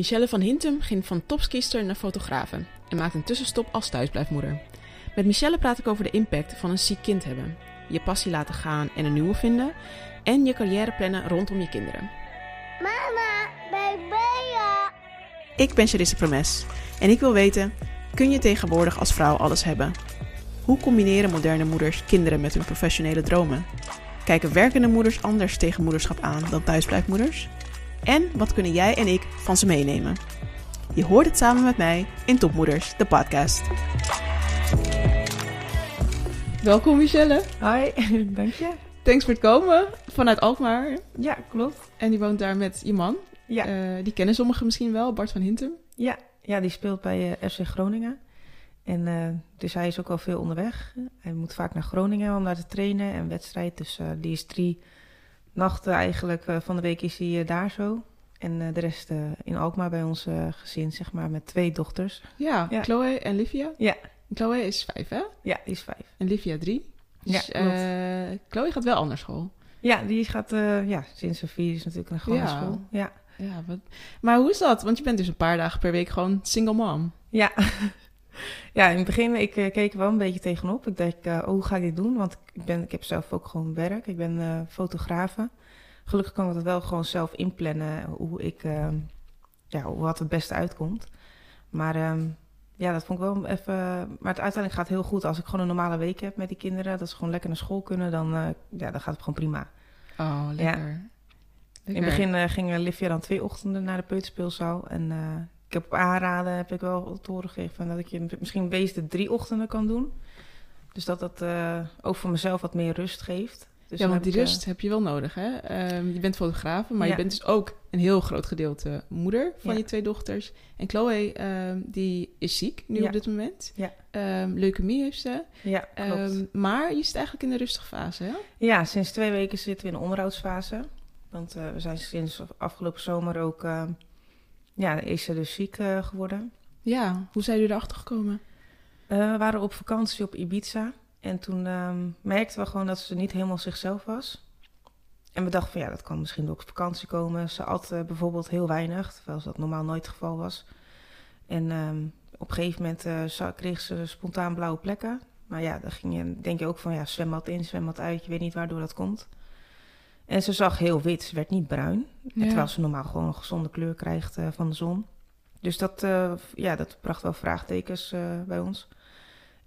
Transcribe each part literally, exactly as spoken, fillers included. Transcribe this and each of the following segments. Michelle van Hintum ging van topskiester naar fotografe en maakte een tussenstop als thuisblijfmoeder. Met Michelle praat ik over de impact van een ziek kind hebben, je passie laten gaan en een nieuwe vinden en je carrière plannen rondom je kinderen. Mama, bij Bea! Ik ben Charisse Promes en ik wil weten, kun je tegenwoordig als vrouw alles hebben? Hoe combineren moderne moeders kinderen met hun professionele dromen? Kijken werkende moeders anders tegen moederschap aan dan thuisblijfmoeders? En wat kunnen jij en ik van ze meenemen? Je hoort het samen met mij in Topmoeders, de podcast. Welkom Michelle. Hoi, dank je. Thanks voor het komen vanuit Alkmaar. Ja, klopt. En die woont daar met je man. Ja. Uh, die kennen sommigen misschien wel, Bart van Hintum. Ja, ja die speelt bij uh, F C Groningen. En uh, dus hij is ook al veel onderweg. Hij moet vaak naar Groningen om daar te trainen en wedstrijd. Dus uh, die is drie nachten eigenlijk uh, van de week is hij uh, daar zo. En uh, de rest uh, in Alkmaar bij ons uh, gezin, zeg maar, met twee dochters. Ja, ja, Chloe en Livia. Ja. Chloe is vijf, hè? Ja, die is vijf. En Livia drie. Dus, ja, klopt. Uh, Chloe gaat wel aan naar school. Ja, die gaat uh, ja, sinds ze vier is natuurlijk naar, gewoon ja. naar school. Ja. Ja, wat... Maar hoe is dat? Want je bent dus een paar dagen per week gewoon single mom. Ja. Ja, in het begin ik uh, keek er wel een beetje tegenop. Ik dacht, uh, oh, hoe ga ik dit doen? Want ik, ben, ik heb zelf ook gewoon werk. Ik ben uh, fotografe. Gelukkig kan ik dat wel gewoon zelf inplannen hoe ik, uh, ja, wat het beste uitkomt. Maar um, ja, dat vond ik wel even... Maar het uiteindelijk gaat heel goed. Als ik gewoon een normale week heb met die kinderen, dat ze gewoon lekker naar school kunnen, dan, uh, ja, dan gaat het gewoon prima. Oh, lekker. Ja. lekker. In het begin uh, ging Livia dan twee ochtenden naar de peuterspeelzaal en... Uh, Ik heb op aanraden, heb ik wel te horen gegeven van dat ik je misschien wees de drie ochtenden kan doen. Dus dat dat uh, ook voor mezelf wat meer rust geeft. Dus ja, want die ik, rust uh... heb je wel nodig, hè? Um, je bent fotograaf, maar ja. je bent dus ook een heel groot gedeelte moeder van ja. je twee dochters. En Chloe, um, die is ziek nu ja. op dit moment. Ja. Um, leukemie heeft ze. Ja, klopt. Um, maar je zit eigenlijk in de rustige fase, hè? Ja, sinds twee weken zitten we in de onderhoudsfase. Want uh, we zijn sinds afgelopen zomer ook... Uh, Ja, is ze dus ziek uh, geworden. Ja, hoe zijn jullie erachter gekomen? Uh, we waren op vakantie op Ibiza. En toen um, merkten we gewoon dat ze niet helemaal zichzelf was. En we dachten van ja, dat kan misschien door op vakantie komen. Ze at uh, bijvoorbeeld heel weinig, terwijl dat normaal nooit het geval was. En um, op een gegeven moment uh, kreeg ze spontaan blauwe plekken. Maar ja, dan ging je, denk je ook van ja, zwembad in, zwembad uit. Je weet niet waardoor dat komt. En ze zag heel wit, ze werd niet bruin. Ja. Terwijl ze normaal gewoon een gezonde kleur krijgt uh, van de zon. Dus dat, uh, ja, dat bracht wel vraagtekens uh, bij ons.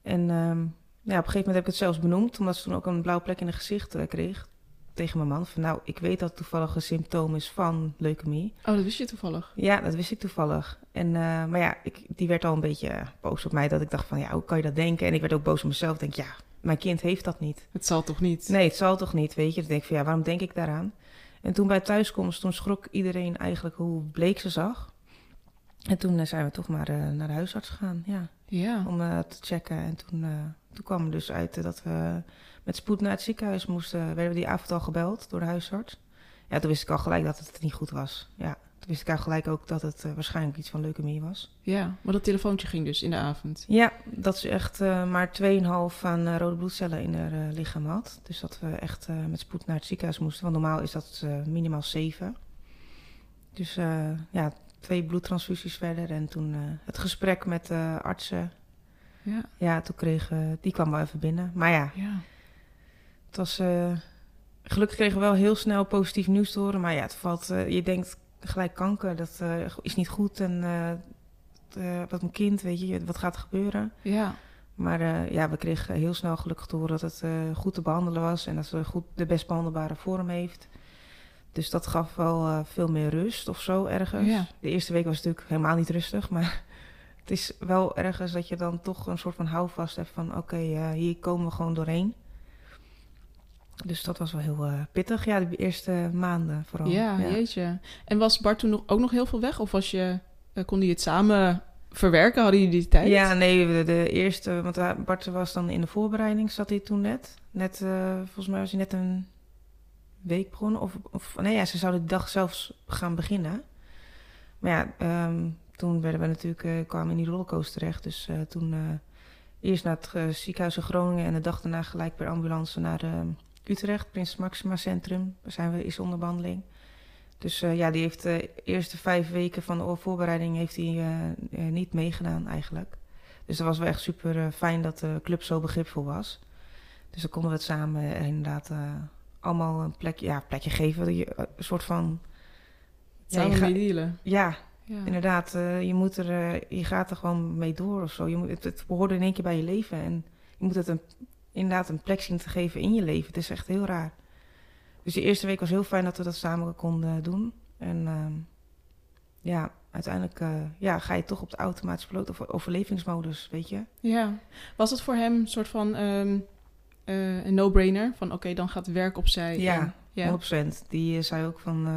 En um, ja, op een gegeven moment heb ik het zelfs benoemd, omdat ze toen ook een blauwe plek in haar gezicht uh, kreeg. Tegen mijn man, van nou, ik weet dat het toevallig een symptoom is van leukemie. Oh, dat wist je toevallig? Ja, dat wist ik toevallig. En, uh, maar ja, ik, die werd al een beetje boos op mij, dat ik dacht van ja, hoe kan je dat denken? En ik werd ook boos op mezelf, denk ja... Mijn kind heeft dat niet. Het zal toch niet? Nee, het zal toch niet, weet je. Dan denk ik van ja, waarom denk ik daaraan? En toen bij thuiskomst, toen schrok iedereen eigenlijk hoe bleek ze zag. En toen zijn we toch maar uh, naar de huisarts gegaan, ja. Ja. Om uh, te checken. En toen, uh, toen kwam er dus uit uh, dat we met spoed naar het ziekenhuis moesten. Werden we die avond al gebeld door de huisarts. Ja, toen wist ik al gelijk dat het niet goed was, ja. Toen wist ik eigenlijk ook dat het uh, waarschijnlijk iets van leukemie was. Ja, maar dat telefoontje ging dus in de avond. Ja, dat ze echt uh, maar twee komma vijf aan uh, rode bloedcellen in haar uh, lichaam had. Dus dat we echt uh, met spoed naar het ziekenhuis moesten. Want normaal is dat uh, minimaal zeven. Dus uh, ja, twee bloedtransfusies verder. En toen uh, het gesprek met uh, artsen. Ja, ja toen kreeg, uh, die kwam wel even binnen. Maar ja, ja. het was... Uh, gelukkig kregen we wel heel snel positief nieuws te horen. Maar ja, het valt... Uh, je denkt... Gelijk kanker, dat uh, is niet goed. En uh, uh, wat mijn kind, weet je, wat gaat er gebeuren? Ja. Maar uh, ja, we kregen heel snel gelukkig te horen dat het uh, goed te behandelen was. En dat ze goed de best behandelbare vorm heeft. Dus dat gaf wel uh, veel meer rust of zo ergens. Ja. De eerste week was het natuurlijk helemaal niet rustig. Maar het is wel ergens dat je dan toch een soort van houvast hebt van... Oké, okay, uh, hier komen we gewoon doorheen. Dus dat was wel heel uh, pittig, ja, de eerste maanden vooral. Ja, ja, jeetje. En was Bart toen nog, ook nog heel veel weg? Of was je, uh, kon hij het samen verwerken? Hadden jullie die tijd? Ja, nee, de, de eerste, want Bart was dan in de voorbereiding, zat hij toen net. Net, uh, volgens mij was hij net een week begonnen. Of, of nee, ja, ze zouden de dag zelfs gaan beginnen. Maar ja, um, toen werden we natuurlijk, uh, kwamen in die rollercoaster terecht. Dus uh, toen uh, eerst naar het uh, ziekenhuis in Groningen en de dag daarna gelijk per ambulance naar... Uh, Utrecht Prins Maxima Centrum. Daar zijn we in onderbehandeling. Dus uh, ja, die heeft de eerste vijf weken van de voorbereiding heeft hij, uh, uh, niet meegedaan eigenlijk. Dus dat was wel echt super uh, fijn dat de club zo begripvol was. Dus dan konden we het samen uh, inderdaad uh, allemaal een plekje, ja, plekje geven. Een soort van... Ja, je ga, dealen. Ja, ja. Inderdaad. Uh, je, moet er, uh, je gaat er gewoon mee door of zo. Je moet, het, het behoorde in één keer bij je leven. En je moet het een, inderdaad een plek zien te geven in je leven. Het is echt heel raar. Dus de eerste week was heel fijn dat we dat samen konden doen. En uh, ja, uiteindelijk uh, ja, ga je toch op de automatische piloot of overlevingsmodus, weet je. Ja, was het voor hem een soort van um, uh, een no-brainer? Van oké, okay, dan gaat werk opzij. Ja, en, yeah. honderd procent. Die uh, zei ook van, uh,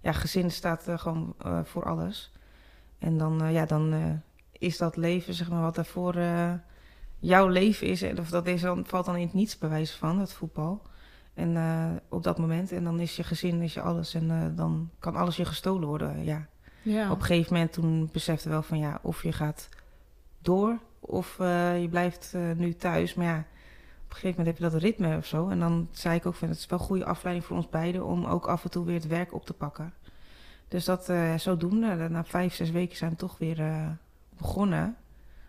ja, gezin staat uh, gewoon uh, voor alles. En dan, uh, ja, dan uh, is dat leven, zeg maar, wat daarvoor uh, jouw leven is. Of dat is, valt dan in het niets bewijs van, dat voetbal. En uh, op dat moment. En dan is je gezin, is je alles. En uh, dan kan alles je gestolen worden, ja. ja. Op een gegeven moment toen besefte wel van, ja, of je gaat door. Of uh, je blijft uh, nu thuis. Maar ja, op een gegeven moment heb je dat ritme of zo. En dan zei ik ook van, het is wel een goede afleiding voor ons beiden. Om ook af en toe weer het werk op te pakken. Dus dat uh, zodoende. Na vijf, zes weken zijn we toch weer uh, begonnen.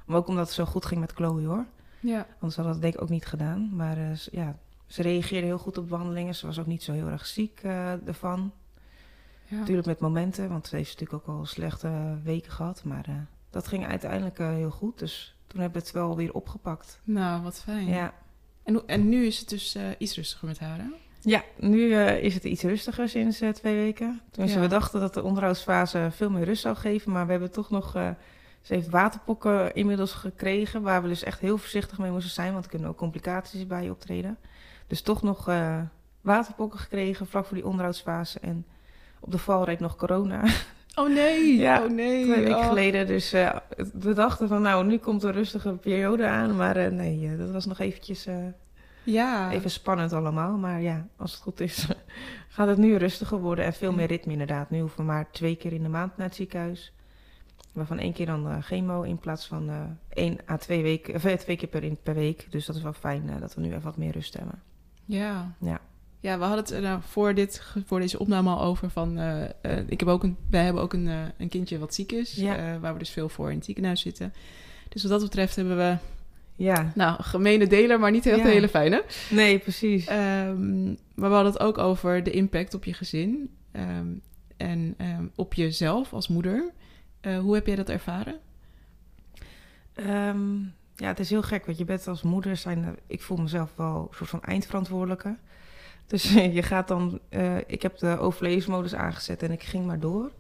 Maar ook omdat het zo goed ging met Chloe, hoor. Ja. Anders hadden we dat denk ik ook niet gedaan. Maar uh, ja... Ze reageerde heel goed op behandelingen. Ze was ook niet zo heel erg ziek uh, ervan. Ja. Natuurlijk met momenten, want ze heeft natuurlijk ook al slechte weken gehad. Maar uh, dat ging uiteindelijk uh, heel goed. Dus toen hebben we het wel weer opgepakt. Nou, wat fijn. Ja. En, en nu is het dus uh, iets rustiger met haar, hè? Ja, nu uh, is het iets rustiger sinds uh, twee weken. Tenminste, ja. We dachten dat de onderhoudsfase veel meer rust zou geven. Maar we hebben toch nog... Uh, ze heeft waterpokken inmiddels gekregen. Waar we dus echt heel voorzichtig mee moesten zijn. Want er kunnen ook complicaties bij optreden. Dus toch nog uh, waterpokken gekregen vlak voor die onderhoudsfase. En op de valreep nog corona. Oh nee, ja, oh nee. Twee weken oh. geleden. Dus uh, we dachten van nou, nu komt een rustige periode aan. Maar uh, nee, uh, dat was nog eventjes uh, ja. even spannend allemaal. Maar ja, als het goed is gaat het nu rustiger worden. En veel meer ritme inderdaad. Nu hoeven we maar twee keer in de maand naar het ziekenhuis. Waarvan één keer dan uh, chemo in plaats van uh, één à twee, weken, of, uh, twee keer per, per week. Dus dat is wel fijn uh, dat we nu even wat meer rust hebben. Ja. ja, ja, we hadden het nou, voor, dit, voor deze opname al over van... Uh, uh, ik heb ook een, wij hebben ook een, uh, een kindje wat ziek is, ja. uh, waar we dus veel voor in het ziekenhuis zitten. Dus wat dat betreft hebben we... Ja. Nou, gemene deler, maar niet heel ja. de hele fijne. Nee, precies. Um, maar we hadden het ook over de impact op je gezin um, en um, op jezelf als moeder. Uh, hoe heb jij dat ervaren? Um... Ja, het is heel gek, want je bent als moeder, zijn, ik voel mezelf wel een soort van eindverantwoordelijke. Dus je gaat dan, uh, ik heb de overlevingsmodus aangezet en ik ging maar door.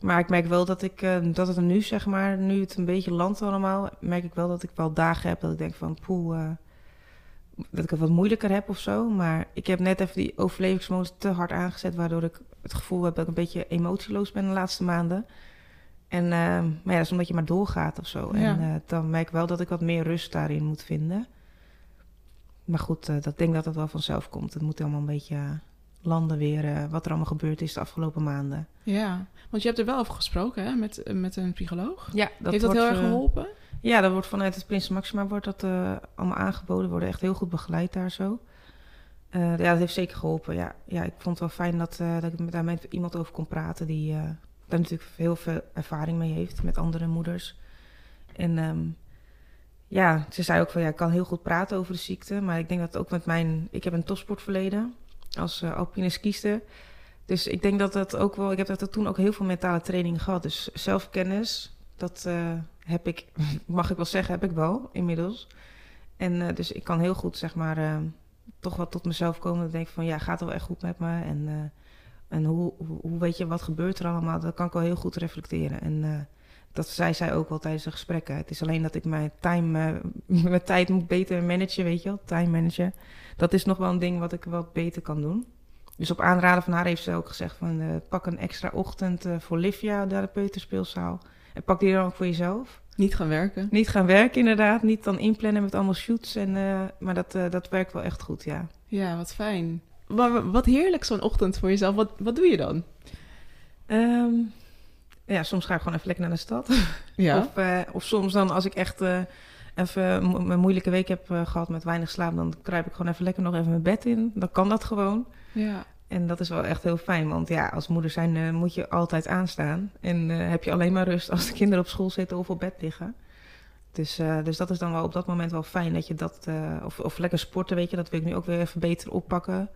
Maar ik merk wel dat ik, uh, dat het nu zeg maar, nu het een beetje landt allemaal, merk ik wel dat ik wel dagen heb dat ik denk van poeh, uh, dat ik het wat moeilijker heb of zo. Maar ik heb net even die overlevingsmodus te hard aangezet, waardoor ik het gevoel heb dat ik een beetje emotieloos ben de laatste maanden. En, uh, maar ja, dat is omdat je maar doorgaat of zo. Ja. En uh, dan merk ik wel dat ik wat meer rust daarin moet vinden. Maar goed, uh, dat denk dat het wel vanzelf komt. Het moet allemaal een beetje landen weer. Uh, wat er allemaal gebeurd is de afgelopen maanden. Ja, want je hebt er wel over gesproken, hè? Met, met een psycholoog. Ja, dat heeft dat heel erg geholpen? Uh, ja, dat wordt vanuit het Prins Maxima wordt dat uh, allemaal aangeboden. Worden echt heel goed begeleid daar zo. Uh, ja, dat heeft zeker geholpen. Ja, ja, ik vond het wel fijn dat, uh, dat ik daar met iemand over kon praten die... Uh, daar natuurlijk heel veel ervaring mee heeft met andere moeders. En um, ja, ze zei ook van ja, ik kan heel goed praten over de ziekte. Maar ik denk dat ook met mijn... Ik heb een topsportverleden als uh, alpine skiester. Dus ik denk dat dat ook wel... Ik heb dat toen ook heel veel mentale training gehad. Dus zelfkennis, dat uh, heb ik... Mag ik wel zeggen, heb ik wel inmiddels. En uh, dus ik kan heel goed, zeg maar, uh, toch wat tot mezelf komen. Ik denk van ja, gaat het wel echt goed met me? En... Uh, En hoe, hoe weet je, wat gebeurt er allemaal? Dat kan ik wel heel goed reflecteren. En uh, dat zei zij ook wel tijdens de gesprekken. Het is alleen dat ik mijn, time, uh, mijn tijd moet beter managen, weet je wel. Time managen. Dat is nog wel een ding wat ik wat beter kan doen. Dus op aanraden van haar heeft ze ook gezegd van... Uh, pak een extra ochtend uh, voor Livia, de peuterspeelzaal. En pak die dan ook voor jezelf. Niet gaan werken. Niet gaan werken, inderdaad. Niet dan inplannen met allemaal shoots. En, uh, maar dat, uh, dat werkt wel echt goed, ja. Ja, wat fijn. Maar wat heerlijk zo'n ochtend voor jezelf. Wat, wat doe je dan? Um, ja, soms ga ik gewoon even lekker naar de stad. Ja. Of, uh, of soms dan als ik echt uh, even een moeilijke week heb uh, gehad met weinig slaap... dan kruip ik gewoon even lekker nog even mijn bed in. Dan kan dat gewoon. Ja. En dat is wel echt heel fijn, want ja, als moeder zijn uh, moet je altijd aanstaan. En uh, heb je alleen maar rust als de kinderen op school zitten of op bed liggen. Dus, uh, dus dat is dan wel op dat moment wel fijn dat je dat... Uh, of, of lekker sporten, weet je, dat wil ik nu ook weer even beter oppakken.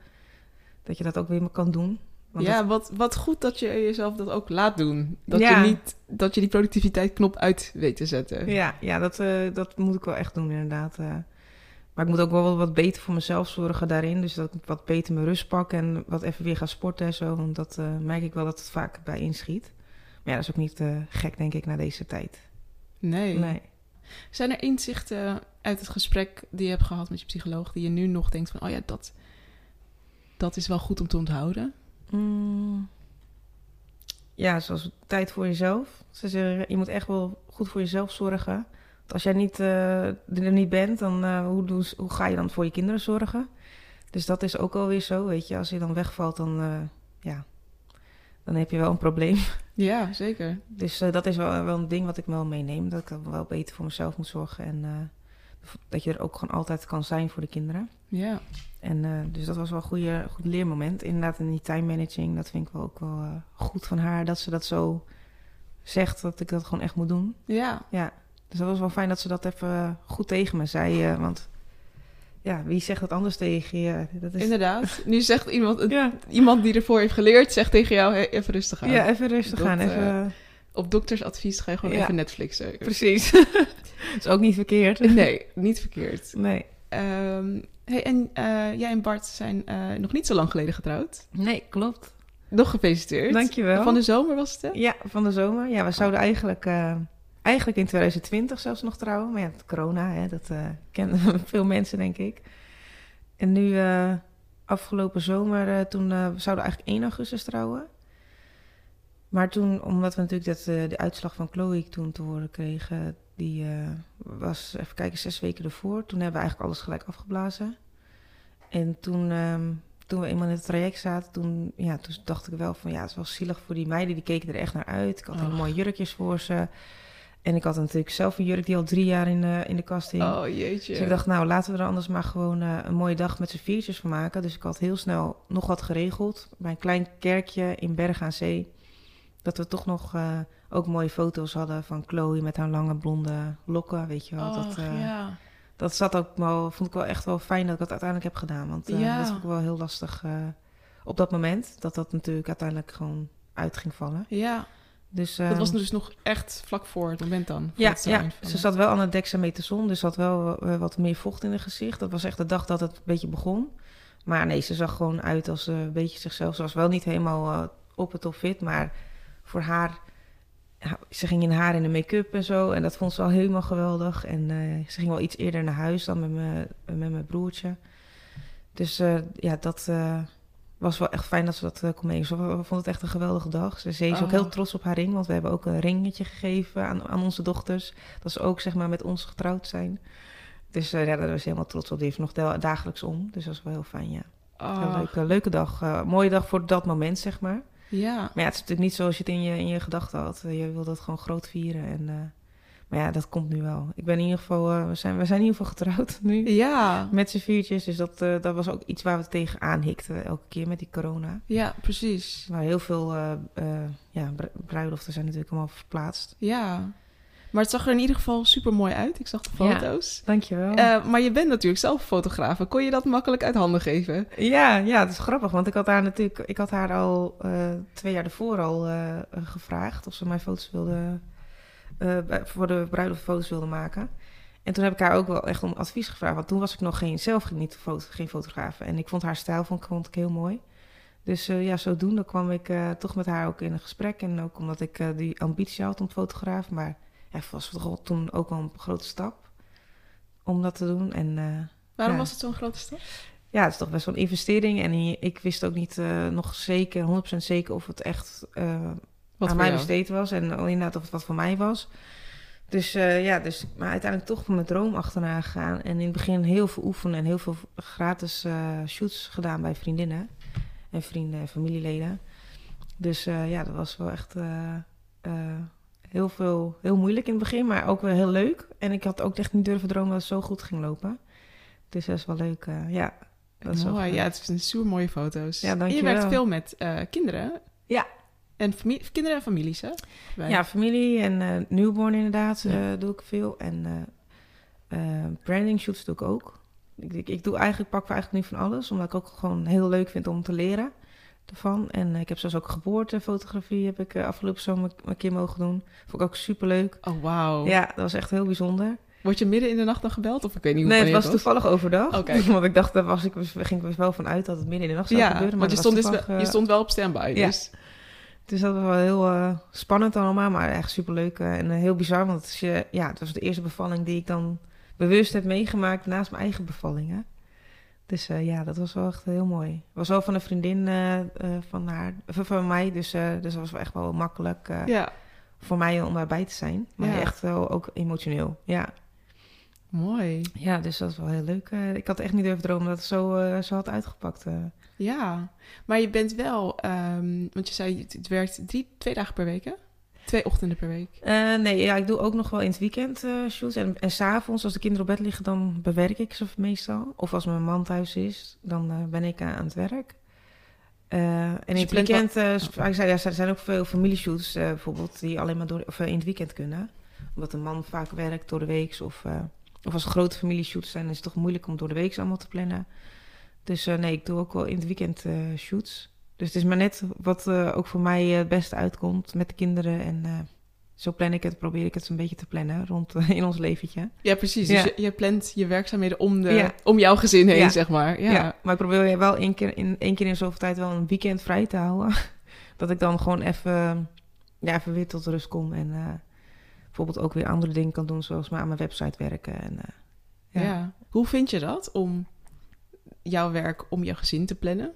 Dat je dat ook weer kan doen. Want ja, dat... wat, wat goed dat je jezelf dat ook laat doen. Dat, ja. je, niet, dat je die productiviteitknop uit weet te zetten. Ja, ja dat, uh, dat moet ik wel echt doen inderdaad. Uh, maar ik moet ook wel wat beter voor mezelf zorgen daarin. Dus dat ik wat beter mijn rust pak en wat even weer ga sporten en zo. Want dat uh, merk ik wel dat het vaak bij inschiet. Maar ja, dat is ook niet uh, gek, denk ik, na deze tijd. Nee. nee. Zijn er inzichten uit het gesprek die je hebt gehad met je psycholoog... die je nu nog denkt van, oh ja, dat, dat is wel goed om te onthouden? Mm. Ja, zoals tijd voor jezelf. Ze zeggen, je moet echt wel goed voor jezelf zorgen. Want als jij niet, uh, er niet bent, dan uh, hoe, doe, hoe ga je dan voor je kinderen zorgen? Dus dat is ook alweer zo, weet je. Als je dan wegvalt, dan, uh, ja, dan heb je wel een probleem. Ja, zeker. Dus uh, dat is wel, wel een ding wat ik wel meeneem. Dat ik wel beter voor mezelf moet zorgen. En uh, dat je er ook gewoon altijd kan zijn voor de kinderen. Ja. En uh, dus dat was wel een goede, goed leermoment. Inderdaad, in die time managing, dat vind ik wel ook wel uh, goed van haar. Dat ze dat zo zegt, dat ik dat gewoon echt moet doen. Ja. Ja. Dus dat was wel fijn dat ze dat even goed tegen me zei. Uh, want ja, wie zegt dat anders tegen je? Dat is... Inderdaad. Nu zegt iemand, een, ja. iemand die ervoor heeft geleerd, zegt tegen jou, hey, even rustig aan. Ja, even rustig aan. Even... Uh, op doktersadvies ga je gewoon ja. even Netflixen. Precies. Dat is ook niet verkeerd. Nee, niet verkeerd. Nee. Um, hey, en uh, jij en Bart zijn uh, nog niet zo lang geleden getrouwd. Nee, klopt. Nog gefeliciteerd. Dankjewel. Van de zomer was het, hè? Ja, van de zomer. Ja, we zouden eigenlijk... Uh, Eigenlijk in twintig twintig zelfs nog trouwen. Maar ja, corona, hè, dat uh, kennen veel mensen, denk ik. En nu, uh, afgelopen zomer, uh, toen uh, we zouden eigenlijk één augustus trouwen. Maar toen, omdat we natuurlijk dat, uh, de uitslag van Chloe toen te horen kregen... die uh, was, even kijken, zes weken ervoor. Toen hebben we eigenlijk alles gelijk afgeblazen. En toen, uh, toen we eenmaal in het traject zaten, toen, ja, toen dacht ik wel van... ja, het was zielig voor die meiden, die keken er echt naar uit. Ik had hele mooie jurkjes voor ze... En ik had natuurlijk zelf een jurk die al drie jaar in de, in de kast hing. Oh jeetje. Dus ik dacht, nou laten we er anders maar gewoon uh, een mooie dag met z'n viertjes van maken. Dus ik had heel snel nog wat geregeld. Bij een klein kerkje in Bergen aan Zee. Dat we toch nog uh, ook mooie foto's hadden van Chloe met haar lange blonde lokken. Weet je wel. Oh, dat, uh, ja. dat zat ook wel, vond ik wel echt wel fijn dat ik dat uiteindelijk heb gedaan. Want uh, ja. dat vond ik wel heel lastig uh, op dat moment. Dat dat natuurlijk uiteindelijk gewoon uit ging vallen. Ja. Dus, dat uh, was dus nog echt vlak voor het moment dan? Ja, het ja. ze zat wel aan het dexamethason, dus ze had wel uh, wat meer vocht in haar gezicht. Dat was echt de dag dat het een beetje begon. Maar nee, ze zag gewoon uit als uh, een beetje zichzelf. Ze was wel niet helemaal uh, op het of fit, maar voor haar... Ze ging in haar in de make-up en zo en dat vond ze wel helemaal geweldig. En uh, ze ging wel iets eerder naar huis dan met mijn met mijn broertje. Dus uh, ja, dat... Uh, was wel echt fijn dat ze dat uh, kon meegeven. We vonden het echt een geweldige dag. Ze, ze is oh. ook heel trots op haar ring, want we hebben ook een ringetje gegeven aan, aan onze dochters. Dat ze ook zeg maar met ons getrouwd zijn. Dus uh, ja, daar was ze helemaal trots op. Die heeft nog da- dagelijks om. Dus dat was wel heel fijn, ja. Oh. Heel leuk, een leuke dag. Uh, mooie dag voor dat moment, zeg maar. Ja. Maar ja, het is natuurlijk niet zoals je het in je, in je gedachten had. Uh, je wil dat gewoon groot vieren. En, uh, maar ja, dat komt nu wel. Ik ben in ieder geval, uh, we, zijn, we zijn in ieder geval getrouwd nu. Ja. Met z'n viertjes. Dus dat, uh, dat was ook iets waar we tegenaan hikten elke keer met die corona. Ja, precies. Maar heel veel uh, uh, ja, bruiloften zijn natuurlijk allemaal verplaatst. Ja. Maar het zag er in ieder geval super mooi uit. Ik zag de foto's. Ja, dankjewel. Uh, maar je bent natuurlijk zelf fotograaf. Kon je dat makkelijk uit handen geven? Ja, ja, dat is grappig. Want ik had haar natuurlijk, ik had haar al uh, twee jaar daarvoor al uh, gevraagd of ze mijn foto's wilde. Uh, voor de bruiloft foto's wilde maken. En toen heb ik haar ook wel echt om advies gevraagd. Want toen was ik nog geen, zelf niet foto, geen fotograaf. En ik vond haar stijl vond, vond ik heel mooi. Dus uh, ja, zodoende kwam ik uh, toch met haar ook in een gesprek. En ook omdat ik uh, die ambitie had om fotograaf. Maar ja, was toch toen ook wel een grote stap om dat te doen. En, uh, Waarom ja. was het zo'n grote stap? Ja, het is toch best wel een investering. En ik wist ook niet uh, nog zeker, honderd procent zeker of het echt... Uh, Wat aan mij besteed was en inderdaad of het wat voor mij was. Dus uh, ja, dus, maar uiteindelijk toch mijn droom achterna gegaan. En in het begin heel veel oefenen en heel veel gratis uh, shoots gedaan bij vriendinnen. En vrienden en familieleden. Dus uh, ja, dat was wel echt uh, uh, heel veel, heel moeilijk in het begin, maar ook wel heel leuk. En ik had ook echt niet durven dromen dat het zo goed ging lopen. Dus dat is wel leuk, uh, ja. Dat is mooi. Ja, het zijn super mooie foto's. Ja, en je werkt veel met uh, kinderen. Ja. En familie, kinderen en families, hè? Bij... Ja, familie en uh, newborn inderdaad ja. uh, doe ik veel. En uh, uh, branding shoots doe ik ook. Ik, ik, ik doe eigenlijk, pak eigenlijk niet van alles, omdat ik ook gewoon heel leuk vind om te leren ervan. En uh, ik heb zelfs ook geboortefotografie heb ik uh, afgelopen zomer een keer mogen doen. Vond ik ook superleuk. Oh, wauw. Ja, dat was echt heel bijzonder. Word je midden in de nacht dan gebeld? Of ik weet niet hoe nee, het was, was toevallig overdag. Okay. Want ik dacht, daar was ik, ging ik wel van uit dat het midden in de nacht zou ja, gebeuren. Maar want je stond, dus wel, uh, je stond wel op standby. Ja. Dus. Dus dat was wel heel uh, spannend allemaal, maar echt superleuk uh, en uh, heel bizar. Want het, is, uh, ja, het was de eerste bevalling die ik dan bewust heb meegemaakt naast mijn eigen bevallingen. Dus uh, ja, dat was wel echt heel mooi. Het was wel van een vriendin uh, uh, van, haar, van mij, dus, uh, dus dat was wel echt wel makkelijk uh, ja. voor mij om daarbij te zijn. Maar ja. echt wel ook emotioneel, ja. Mooi. Ja, dus dat is wel heel leuk. Uh, ik had echt niet durven dromen dat het zo, uh, zo had uitgepakt. Uh. Ja, maar je bent wel... Um, want je zei, het werkt drie, twee dagen per week, hè? Twee ochtenden per week. Uh, nee, ja, ik doe ook nog wel in het weekend uh, shoots. En, en s'avonds, als de kinderen op bed liggen, dan bewerk ik ze meestal. Of als mijn man thuis is, dan uh, ben ik uh, aan het werk. Uh, en dus in het weekend... Wel... Uh, oh. ik zei, ja, er zijn ook veel familieshoots uh, bijvoorbeeld, die alleen maar door, of, uh, in het weekend kunnen. Omdat een man vaak werkt door de week of... Uh, Of als grote familieshoots zijn, is het toch moeilijk om door de week allemaal te plannen. Dus uh, nee, ik doe ook wel in het weekend uh, shoots. Dus het is maar net wat uh, ook voor mij uh, het beste uitkomt met de kinderen. En uh, zo plan ik het, probeer ik het een beetje te plannen rond uh, in ons leventje. Ja, precies. Ja. Dus je, je plant je werkzaamheden om, de, ja. om jouw gezin heen, ja. zeg maar. Ja. ja, maar ik probeer wel één keer in, één keer in zoveel tijd wel een weekend vrij te houden. Dat ik dan gewoon even, ja, even weer tot rust kom en... Uh, bijvoorbeeld ook weer andere dingen kan doen, zoals maar aan mijn website werken. En, uh, ja. Ja. Hoe vind je dat, om jouw werk, om je gezin te plannen?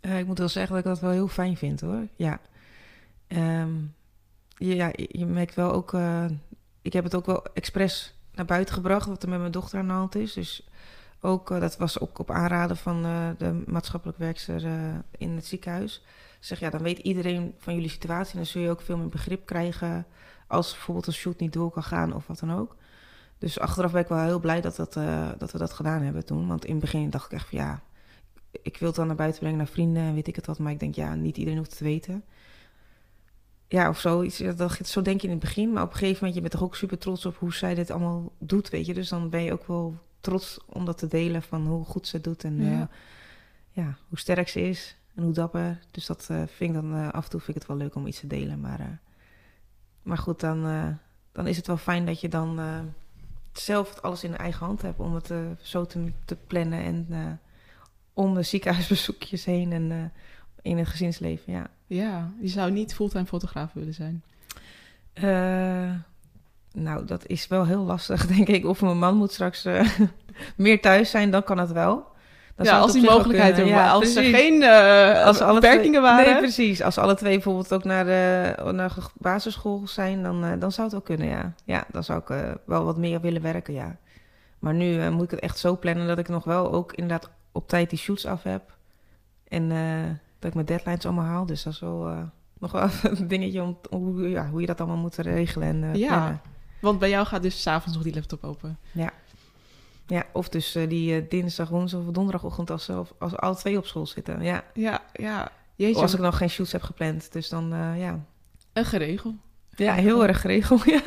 Uh, ik moet wel zeggen dat ik dat wel heel fijn vind, hoor. Ja, um, ja je merkt wel ook... Uh, ik heb het ook wel expres naar buiten gebracht, wat er met mijn dochter aan de hand is. Dus ook, uh, dat was ook op aanraden van uh, de maatschappelijk werkster uh, in het ziekenhuis. Zeg, ja, dan weet iedereen van jullie situatie en dan zul je ook veel meer begrip krijgen... Als bijvoorbeeld een shoot niet door kan gaan of wat dan ook. Dus achteraf ben ik wel heel blij dat, dat, uh, dat we dat gedaan hebben toen. Want in het begin dacht ik echt van ja... Ik wil het dan naar buiten brengen, naar vrienden en weet ik het wat. Maar ik denk ja, niet iedereen hoeft het te weten. Ja, of zo. Iets, dat, zo denk je in het begin. Maar op een gegeven moment, je bent toch ook super trots op hoe zij dit allemaal doet, weet je. Dus dan ben je ook wel trots om dat te delen van hoe goed ze het doet. En ja. Uh, ja, hoe sterk ze is en hoe dapper. Dus dat uh, vind ik dan uh, af en toe vind ik het wel leuk om iets te delen, maar... Uh, Maar goed, dan, uh, dan is het wel fijn dat je dan uh, zelf alles in de eigen hand hebt... om het uh, zo te, te plannen en uh, om de ziekenhuisbezoekjes heen en uh, in het gezinsleven, ja. Ja, je zou niet fulltime fotograaf willen zijn. Uh, nou, dat is wel heel lastig, denk ik. Of mijn man moet straks uh, meer thuis zijn, dan kan het wel. Dan ja, als die mogelijkheid er ja, als precies. er geen uh, als alle beperkingen waren. Nee, precies. Als alle twee bijvoorbeeld ook naar de, naar de basisschool zijn, dan, uh, dan zou het wel kunnen, ja. Ja, dan zou ik uh, wel wat meer willen werken, ja. Maar nu uh, moet ik het echt zo plannen dat ik nog wel ook inderdaad op tijd die shoots af heb. En uh, dat ik mijn deadlines allemaal haal. Dus dat is wel uh, nog wel een dingetje om hoe, ja, hoe je dat allemaal moet regelen. En, uh, ja, plannen. Want bij jou gaat dus 's avonds nog die laptop open. Ja. Ja, of dus uh, die uh, dinsdag, woensdag of donderdagochtend als ze als alle twee op school zitten. Ja, ja, ja. Jeetje. Of als ik nog geen shoots heb gepland, dus dan, uh, ja. Een geregel. Ja, heel erg geregeld, ja.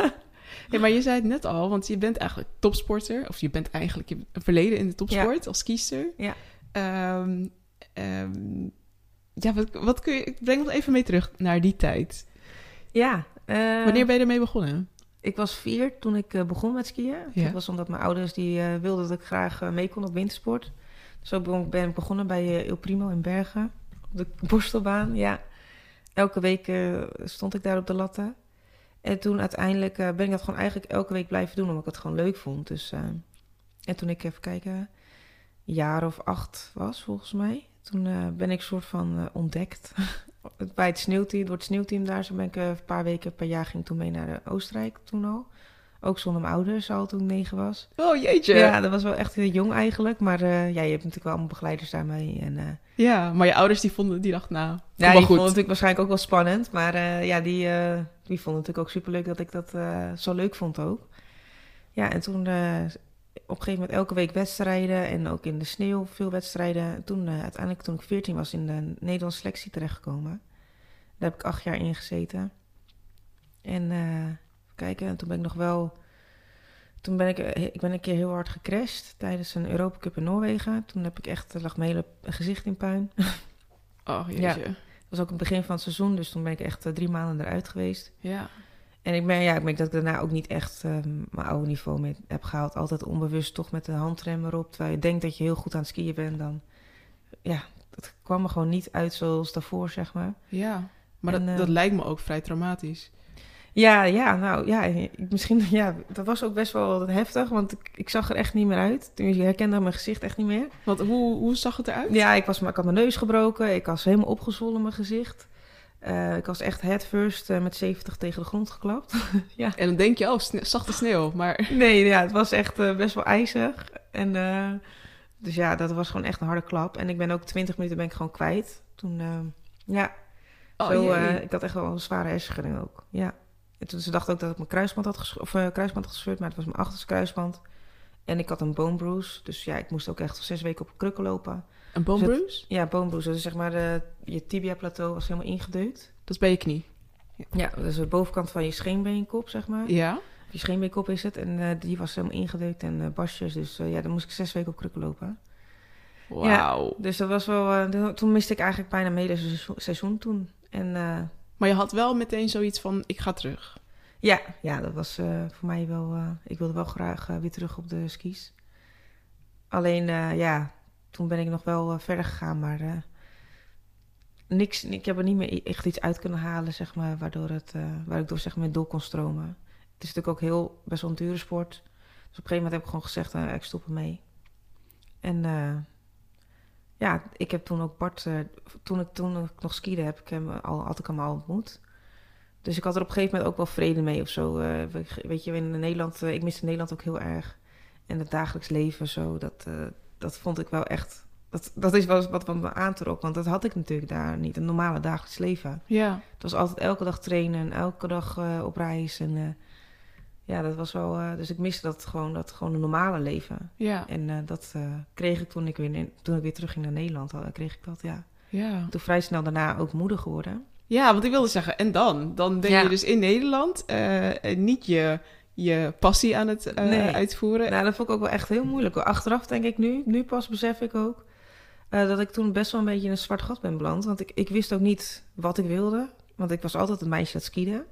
Hey, maar je zei het net al, want je bent eigenlijk topsporter. Of je bent eigenlijk je bent verleden in de topsport ja. als kiester. Ja. Um, um, ja, wat, wat kun je... Ik breng nog even mee terug naar die tijd. Ja. Uh... Wanneer ben je ermee begonnen? Ik was vier toen ik begon met skiën. Ja. Dat was omdat mijn ouders die uh, wilden dat ik graag uh, mee kon op wintersport. Zo ben ik begonnen bij uh, Il Primo in Bergen. Op de borstelbaan, ja. Elke week uh, stond ik daar op de latten. En toen uiteindelijk uh, ben ik dat gewoon eigenlijk elke week blijven doen... omdat ik het gewoon leuk vond. Dus, uh, en toen ik, even kijken, een jaar of acht was volgens mij... toen uh, ben ik soort van uh, ontdekt... Bij het sneeuwteam, door het sneeuwteam daar, zo ben ik een paar weken per jaar ging toen mee naar Oostenrijk toen al. Ook zonder mijn ouders al toen ik negen was. Oh jeetje. Ja, dat was wel echt heel jong eigenlijk. Maar uh, ja, je hebt natuurlijk wel allemaal begeleiders daarmee. En, uh, ja, maar je ouders die vonden, die dachten nou, ja, die goed. Vonden het waarschijnlijk ook wel spannend. Maar uh, ja, die, uh, die vonden natuurlijk ook superleuk dat ik dat uh, zo leuk vond ook. Ja, en toen uh, op een gegeven moment elke week wedstrijden en ook in de sneeuw veel wedstrijden. Toen uh, uiteindelijk toen ik veertien was in de Nederlandse selectie terechtgekomen. Daar heb ik acht jaar in gezeten. En uh, kijken, en toen ben ik nog wel... Toen ben ik, ik ben een keer heel hard gecrashed tijdens een Europa Cup in Noorwegen. Toen heb ik echt, lag mijn hele gezicht in puin. Oh, jeetje. Ja. Dat was ook het begin van het seizoen, dus toen ben ik echt drie maanden eruit geweest. Ja. En ik merk, ja, ik merk dat ik daarna ook niet echt uh, mijn oude niveau mee heb gehaald. Altijd onbewust toch met de handrem erop. Terwijl je denkt dat je heel goed aan het skiën bent, dan... Ja, dat kwam er gewoon niet uit zoals daarvoor, zeg maar. Ja, maar en, dat, uh, dat lijkt me ook vrij traumatisch. Ja, ja, nou ja, misschien, ja, dat was ook best wel heftig, want ik, ik zag er echt niet meer uit. Toen herkende mijn gezicht echt niet meer. Want hoe, hoe zag het eruit? Ja, ik, was, ik had mijn neus gebroken, ik was helemaal opgezwollen mijn gezicht. Uh, ik was echt headfirst uh, met zeventig tegen de grond geklapt. Ja. En dan denk je, oh, sne- zachte sneeuw, maar... Nee, ja, het was echt uh, best wel ijzig. En, uh, dus ja, dat was gewoon echt een harde klap. En ik ben ook twintig minuten ben ik gewoon kwijt. Toen, uh, ja, oh, zo, uh, ik had echt wel een zware hersenschudding ook, ja. En toen ze dachten ook dat ik mijn kruisband had gescheurd, of, uh, kruisband gescheurd, maar het was mijn achterste kruisband. En ik had een bone bruise, dus ja, ik moest ook echt zes weken op krukken lopen. Een bone bruise? Dus ja, bone bruise. Dus zeg maar, de, je tibia plateau was helemaal ingedeukt. Dat is bij je knie? Ja, ja, dat is de bovenkant van je scheenbeenkop, zeg maar. Ja. Je scheenbeenkop is het, en uh, die was helemaal ingedeukt en uh, basjes. Dus uh, ja, dan moest ik zes weken op krukken lopen. Wauw. Ja, dus dat was wel, uh, toen miste ik eigenlijk bijna mede seizoen, seizoen toen. En... Uh, Maar je had wel meteen zoiets van, ik ga terug. Ja, ja, dat was uh, voor mij wel... Uh, ik wilde wel graag uh, weer terug op de skis. Alleen, uh, ja, toen ben ik nog wel uh, verder gegaan. Maar uh, niks, ik heb er niet meer echt iets uit kunnen halen, zeg maar. Waardoor het, uh, waar ik door, zeg maar, door kon stromen. Het is natuurlijk ook heel best wel een dure sport. Dus op een gegeven moment heb ik gewoon gezegd, uh, ik stop ermee. En... Uh, Ja, ik heb toen ook Bart... Uh, toen, ik, toen ik nog skiede heb, ik hem al, had ik hem al ontmoet. Dus ik had er op een gegeven moment ook wel vrede mee of zo. Uh, weet je, in Nederland... Uh, ik miste Nederland ook heel erg. En het dagelijks leven zo, dat, uh, dat vond ik wel echt... Dat, dat is wel wat me aantrok, want dat had ik natuurlijk daar niet. Een normale dagelijks leven. Ja. Het was altijd elke dag trainen en elke dag uh, op reis. En, uh, ja, dat was wel... Uh, dus ik miste dat gewoon, dat gewoon een normale leven. Ja. En uh, dat uh, kreeg ik toen ik weer toen ik weer terug ging naar Nederland. Al, kreeg ik dat, ja. ja. Toen vrij snel daarna ook moeder geworden. Ja, want ik wilde zeggen, en dan? Dan ben ja. je dus in Nederland uh, niet je, je passie aan het uh, nee. uitvoeren. Nou, dat vond ik ook wel echt heel moeilijk. Achteraf denk ik nu, nu pas besef ik ook... Uh, dat ik toen best wel een beetje in een zwart gat ben beland. Want ik, ik wist ook niet wat ik wilde. Want ik was altijd een meisje dat skiede.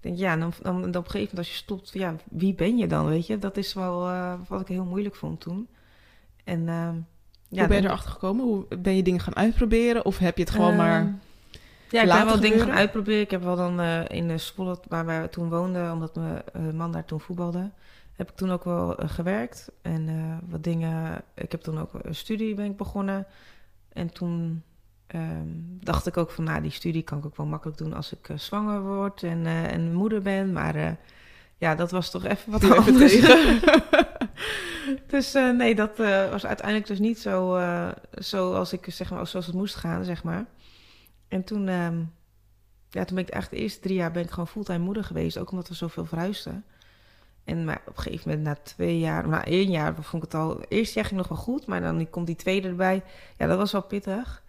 Ja, dan, dan, dan op een gegeven moment als je stopt, ja, wie ben je dan, weet je? Dat is wel uh, wat ik heel moeilijk vond toen. En, uh, ja, hoe ben je erachter gekomen? Hoe ben je dingen gaan uitproberen? Of heb je het gewoon uh, maar Ja, ik ben wel gebeuren? dingen gaan uitproberen. Ik heb wel dan uh, in Zwolle, waar we toen woonden, omdat mijn uh, man daar toen voetbalde, heb ik toen ook wel uh, gewerkt. En uh, wat dingen... Ik heb toen ook een studie ben ik begonnen. En toen... Um, dacht ik ook van, nou, die studie kan ik ook wel makkelijk doen als ik uh, zwanger word en, uh, en moeder ben. Maar uh, ja, dat was toch even wat even anders. Dus uh, nee, dat uh, was uiteindelijk dus niet zo uh, zoals, ik, zeg maar, zoals het moest gaan, zeg maar. En toen, um, ja, toen ben ik eigenlijk de eerste drie jaar ben ik gewoon fulltime moeder geweest. Ook omdat we zoveel verhuisden. En maar op een gegeven moment, na twee jaar, na één jaar vond ik het al... Eerst jaar ging nog wel goed, maar dan komt die tweede erbij. Ja, dat was wel pittig.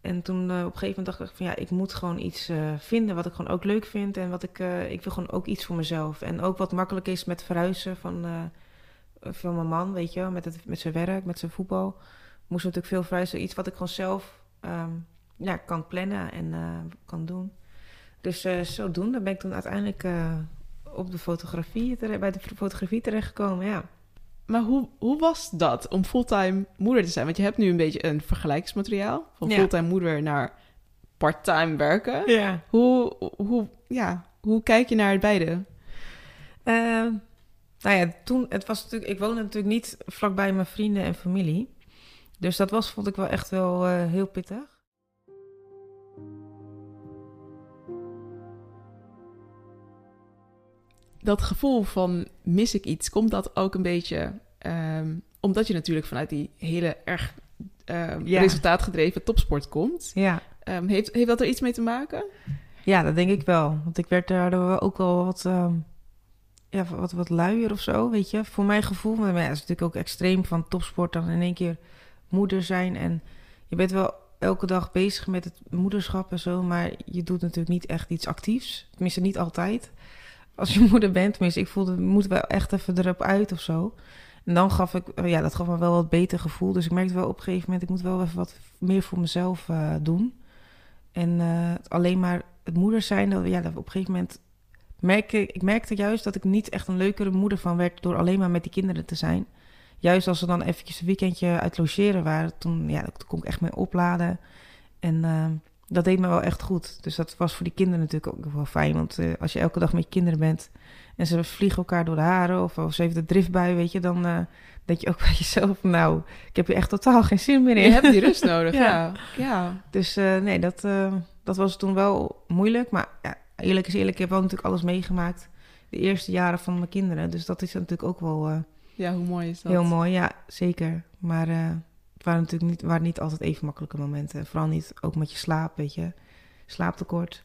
En toen uh, op een gegeven moment dacht ik van ja, ik moet gewoon iets uh, vinden wat ik gewoon ook leuk vind. En wat ik, uh, ik wil gewoon ook iets voor mezelf. En ook wat makkelijk is met verhuizen van, uh, van mijn man, weet je wel. Met, het, met zijn werk, met zijn voetbal. Moest natuurlijk veel verhuizen. Iets wat ik gewoon zelf um, ja, kan plannen en uh, kan doen. Dus uh, zodoende ben ik toen uiteindelijk uh, op de fotografie tere- bij de fotografie terechtgekomen, ja. Maar hoe, hoe was dat om fulltime moeder te zijn? Want je hebt nu een beetje een vergelijksmateriaal. Van ja. fulltime moeder naar parttime werken. Ja. Hoe, hoe, ja, hoe kijk je naar het beide? Uh, nou ja, toen, het was natuurlijk, ik woonde natuurlijk niet vlakbij mijn vrienden en familie. Dus dat was, vond ik wel echt wel uh, heel pittig. Dat gevoel van mis ik iets, komt dat ook een beetje... Um, omdat je natuurlijk vanuit die hele erg um, ja. resultaatgedreven topsport komt. Ja. Um, heeft, heeft dat er iets mee te maken? Ja, dat denk ik wel. Want ik werd daardoor ook wel wat... Um, ja, wat, wat luier of zo, weet je. Voor mijn gevoel, maar ja, het is natuurlijk ook extreem van topsport dan in één keer moeder zijn. En je bent wel elke dag bezig met het moederschap en zo, maar je doet natuurlijk niet echt iets actiefs. Tenminste, niet altijd. Als je moeder bent, tenminste, ik voelde, moeten we echt even erop uit of zo. En dan gaf ik, ja, dat gaf me wel wat beter gevoel. Dus ik merkte wel op een gegeven moment, ik moet wel even wat meer voor mezelf uh, doen. En uh, alleen maar het moeder zijn, dat, ja, dat op een gegeven moment merkte ik merkte juist dat ik niet echt een leukere moeder van werd door alleen maar met die kinderen te zijn. Juist als ze dan eventjes een weekendje uit logeren waren, toen, ja, toen kon ik echt mee opladen. En uh, dat deed me wel echt goed. Dus dat was voor die kinderen natuurlijk ook wel fijn. Want uh, als je elke dag met je kinderen bent en ze vliegen elkaar door de haren of, of ze heeft de driftbui, weet je, dan uh, denk je ook bij jezelf, nou, ik heb hier echt totaal geen zin meer in. Je hebt die rust nodig, ja. ja. ja. Dus uh, nee, dat, uh, dat was toen wel moeilijk. Maar ja, eerlijk is eerlijk, ik heb wel natuurlijk alles meegemaakt de eerste jaren van mijn kinderen. Dus dat is natuurlijk ook wel... Uh, Ja, hoe mooi is dat? Heel mooi, ja, zeker. Maar uh, het waren natuurlijk niet, waren niet altijd even makkelijke momenten. Vooral niet, ook met je slaap, weet je. Slaaptekort.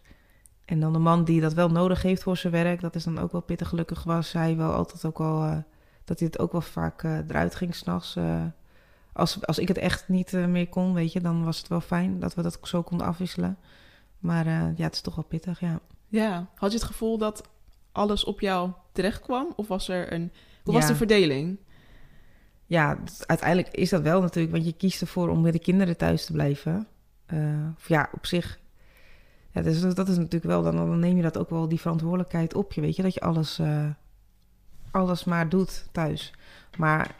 En dan de man die dat wel nodig heeft voor zijn werk. Dat is dan ook wel pittig. Gelukkig was hij wel altijd ook al... Uh, dat hij het ook wel vaak uh, eruit ging s'nachts. Uh, als, als ik het echt niet uh, meer kon, weet je. Dan was het wel fijn dat we dat zo konden afwisselen. Maar uh, ja, het is toch wel pittig, ja. Ja, had je het gevoel dat alles op jou terecht kwam? Of was er een... Hoe ja. was de verdeling? Ja, uiteindelijk is dat wel natuurlijk. Want je kiest ervoor om met de kinderen thuis te blijven. Uh, of ja, op zich. Ja, dus dat is natuurlijk wel... Dan, dan neem je dat ook wel die verantwoordelijkheid op je. Weet je, dat je alles, uh, alles maar doet thuis. Maar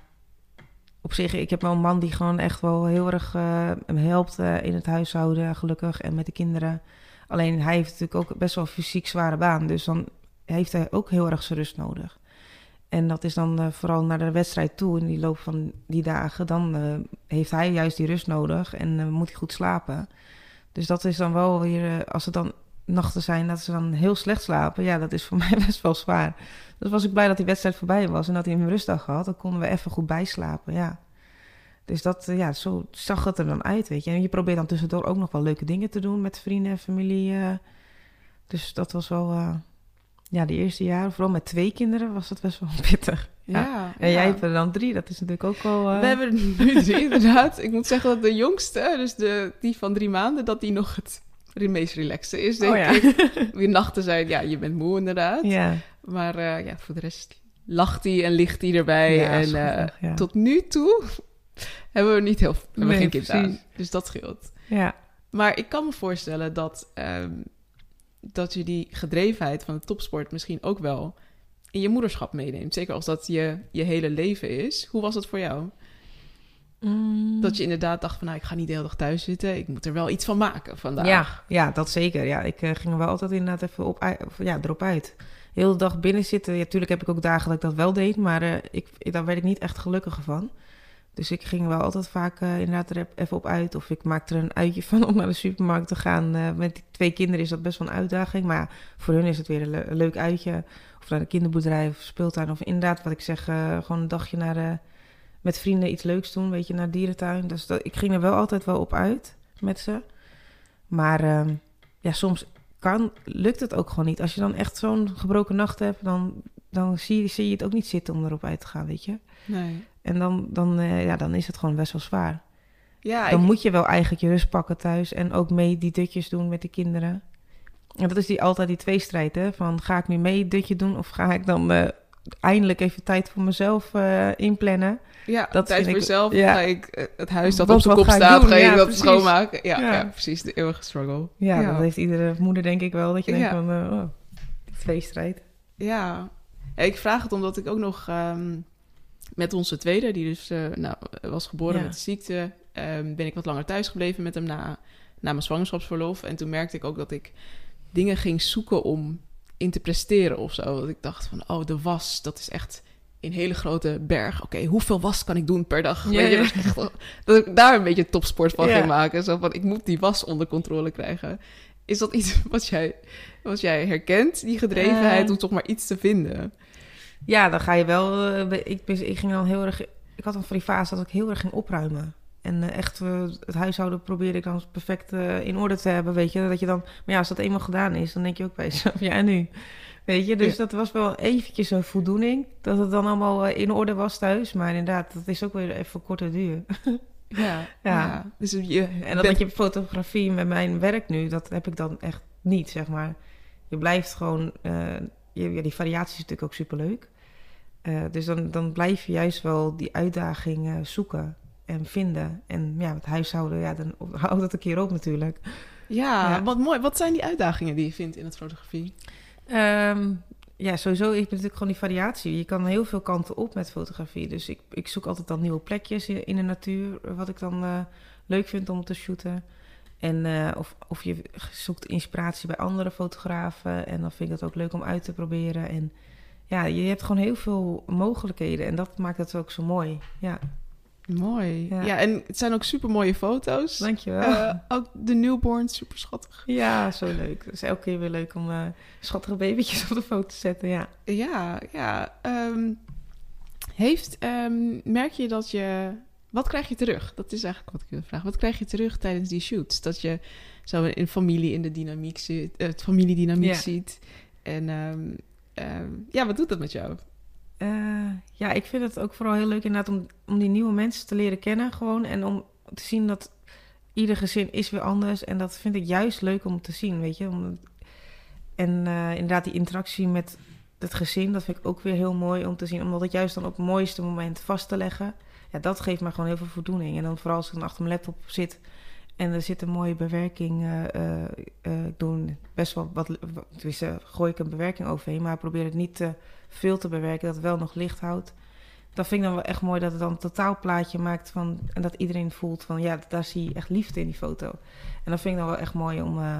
op zich, ik heb wel een man die gewoon echt wel heel erg uh, hem helpt uh, in het huishouden, gelukkig. En met de kinderen. Alleen hij heeft natuurlijk ook best wel een fysiek zware baan. Dus dan heeft hij ook heel erg zijn rust nodig. En dat is dan uh, vooral naar de wedstrijd toe in die loop van die dagen. Dan uh, heeft hij juist die rust nodig en uh, moet hij goed slapen. Dus dat is dan wel weer, uh, als het dan nachten zijn, dat ze dan heel slecht slapen. Ja, dat is voor mij best wel zwaar. Dus was ik blij dat die wedstrijd voorbij was en dat hij een rustdag had. Dan konden we even goed bijslapen, ja. Dus dat, uh, ja, zo zag het er dan uit, weet je. En je probeert dan tussendoor ook nog wel leuke dingen te doen met vrienden en familie. Uh. Dus dat was wel... Uh, Ja, de eerste jaren, vooral met twee kinderen, was dat best wel pittig. Ja, ja. En jij ja. hebt er dan drie, dat is natuurlijk ook wel... Uh... We hebben er nu drie, inderdaad. Ik moet zeggen dat de jongste, dus de, die van drie maanden, dat die nog het meest relaxte is, denk oh, ja. ik. Die nachten zijn, ja, je bent moe inderdaad. Ja. Maar uh, ja, voor de rest lacht hij en ligt hij erbij. Ja, en schattig, uh, ja. tot nu toe hebben we niet heel hebben nee, geen kind aan. Dus dat scheelt. Ja. Maar ik kan me voorstellen dat... Um, dat je die gedrevenheid van de topsport misschien ook wel in je moederschap meeneemt. Zeker als dat je, je hele leven is. Hoe was dat voor jou? Mm. Dat je inderdaad dacht van, nou, ik ga niet de hele dag thuis zitten. Ik moet er wel iets van maken vandaag. Ja, ja dat zeker. Ja, ik uh, ging er wel altijd inderdaad even op, of, ja, erop uit. De hele dag binnen zitten. Ja, tuurlijk heb ik ook dagen dat ik dat wel deed. Maar uh, ik, daar werd ik niet echt gelukkiger van. Dus ik ging wel altijd vaak uh, inderdaad er even op uit. Of ik maakte er een uitje van om naar de supermarkt te gaan. Uh, met die twee kinderen is dat best wel een uitdaging. Maar voor hun is het weer een, le- een leuk uitje. Of naar de kinderboerderij of speeltuin. Of inderdaad, wat ik zeg, uh, gewoon een dagje naar de, met vrienden iets leuks doen. Weet je, naar dierentuin. Dus dat, ik ging er wel altijd wel op uit met ze. Maar uh, ja, soms kan, lukt het ook gewoon niet. Als je dan echt zo'n gebroken nacht hebt, dan, dan zie je, zie je het ook niet zitten om erop uit te gaan, weet je. Nee. En dan, dan, uh, ja, dan is het gewoon best wel zwaar. Ja, dan ik... moet je wel eigenlijk je rust pakken thuis. En ook mee die dutjes doen met de kinderen. En dat is die, altijd die tweestrijd, hè. Van, ga ik nu mee dutje doen? Of ga ik dan uh, eindelijk even tijd voor mezelf uh, inplannen? Ja, dat tijd voor jezelf. Ja. Ga ik het huis dat wat, op zijn kop ga staat, ga je ja, dat precies. schoonmaken? Ja, ja. ja, precies. De eeuwige struggle. Ja, ja, dat heeft iedere moeder denk ik wel. Dat je denkt ja. van, uh, oh, die tweestrijd. Ja. ja, ik vraag het omdat ik ook nog... Um, Met onze tweede, die dus uh, nou, was geboren ja. met de ziekte, um, ben ik wat langer thuis gebleven met hem na, na mijn zwangerschapsverlof. En toen merkte ik ook dat ik dingen ging zoeken om in te presteren of zo. Dat ik dacht van, oh, de was, dat is echt een hele grote berg. Oké, okay, hoeveel was kan ik doen per dag? Ja, Weet je, ja. dat, echt, dat ik daar een beetje topsport van ja. ging maken. Zo van, ik moet die was onder controle krijgen. Is dat iets wat jij, wat jij herkent, die gedrevenheid, uh. om toch maar iets te vinden? Ja, dan ga je wel... Ik, ik ging dan heel erg... Ik had een van die fase dat ik heel erg ging opruimen. En echt het huishouden probeerde ik dan perfect in orde te hebben, weet je. Dat je dan... Maar ja, als dat eenmaal gedaan is, dan denk je ook bij jezelf... Ja, en nu? Weet je, dus ja. dat was wel eventjes een voldoening. Dat het dan allemaal in orde was thuis. Maar inderdaad, dat is ook weer even korte duur. Ja, ja. ja. Dus je en dat met je fotografie met mijn werk nu, dat heb ik dan echt niet, zeg maar. Je blijft gewoon... Uh, je, ja, die variatie is natuurlijk ook superleuk. Uh, dus dan, dan blijf je juist wel die uitdaging uh, zoeken en vinden. En ja, het huishouden, ja, dan houdt dat een keer op natuurlijk. Ja, ja, wat mooi. Wat zijn die uitdagingen die je vindt in het fotografie? Um, ja, sowieso. Ik ben natuurlijk gewoon die variatie. Je kan heel veel kanten op met fotografie. Dus ik, ik zoek altijd dan nieuwe plekjes in de natuur. Wat ik dan uh, leuk vind om te shooten. En uh, of, of je zoekt inspiratie bij andere fotografen. En dan vind ik dat ook leuk om uit te proberen. En ja, je hebt gewoon heel veel mogelijkheden. En dat maakt het ook zo mooi. Ja. Mooi. Ja. ja, en het zijn ook super mooie foto's. Dankjewel. Uh, ook de newborn, super schattig. Ja, zo leuk. Het is elke keer weer leuk om uh, schattige babytjes op de foto te zetten. Ja, ja. ja. Um, heeft, um, merk je dat je... Wat krijg je terug? Dat is eigenlijk wat ik wil vragen. Wat krijg je terug tijdens die shoots? Dat je zo in familie in de dynamiek ziet, het familiedynamiek ja. ziet. En um, um, ja, wat doet dat met jou? Uh, ja, ik vind het ook vooral heel leuk inderdaad om, om die nieuwe mensen te leren kennen gewoon. En om te zien dat ieder gezin is weer anders. En dat vind ik juist leuk om te zien, weet je. Om, en uh, inderdaad die interactie met het gezin, dat vind ik ook weer heel mooi om te zien. Omdat het juist dan op het mooiste moment vast te leggen. Ja, dat geeft me gewoon heel veel voldoening. En dan vooral als ik dan achter mijn laptop zit... En er zit een mooie bewerking. Uh, uh, ik doe best wel wat. wat dus, uh, gooi ik een bewerking overheen, maar probeer het niet te veel te bewerken, dat het wel nog licht houdt. Dat vind ik dan wel echt mooi dat het dan een totaalplaatje maakt van. En dat iedereen voelt van ja, daar zie je echt liefde in die foto. En dat vind ik dan wel echt mooi om, uh,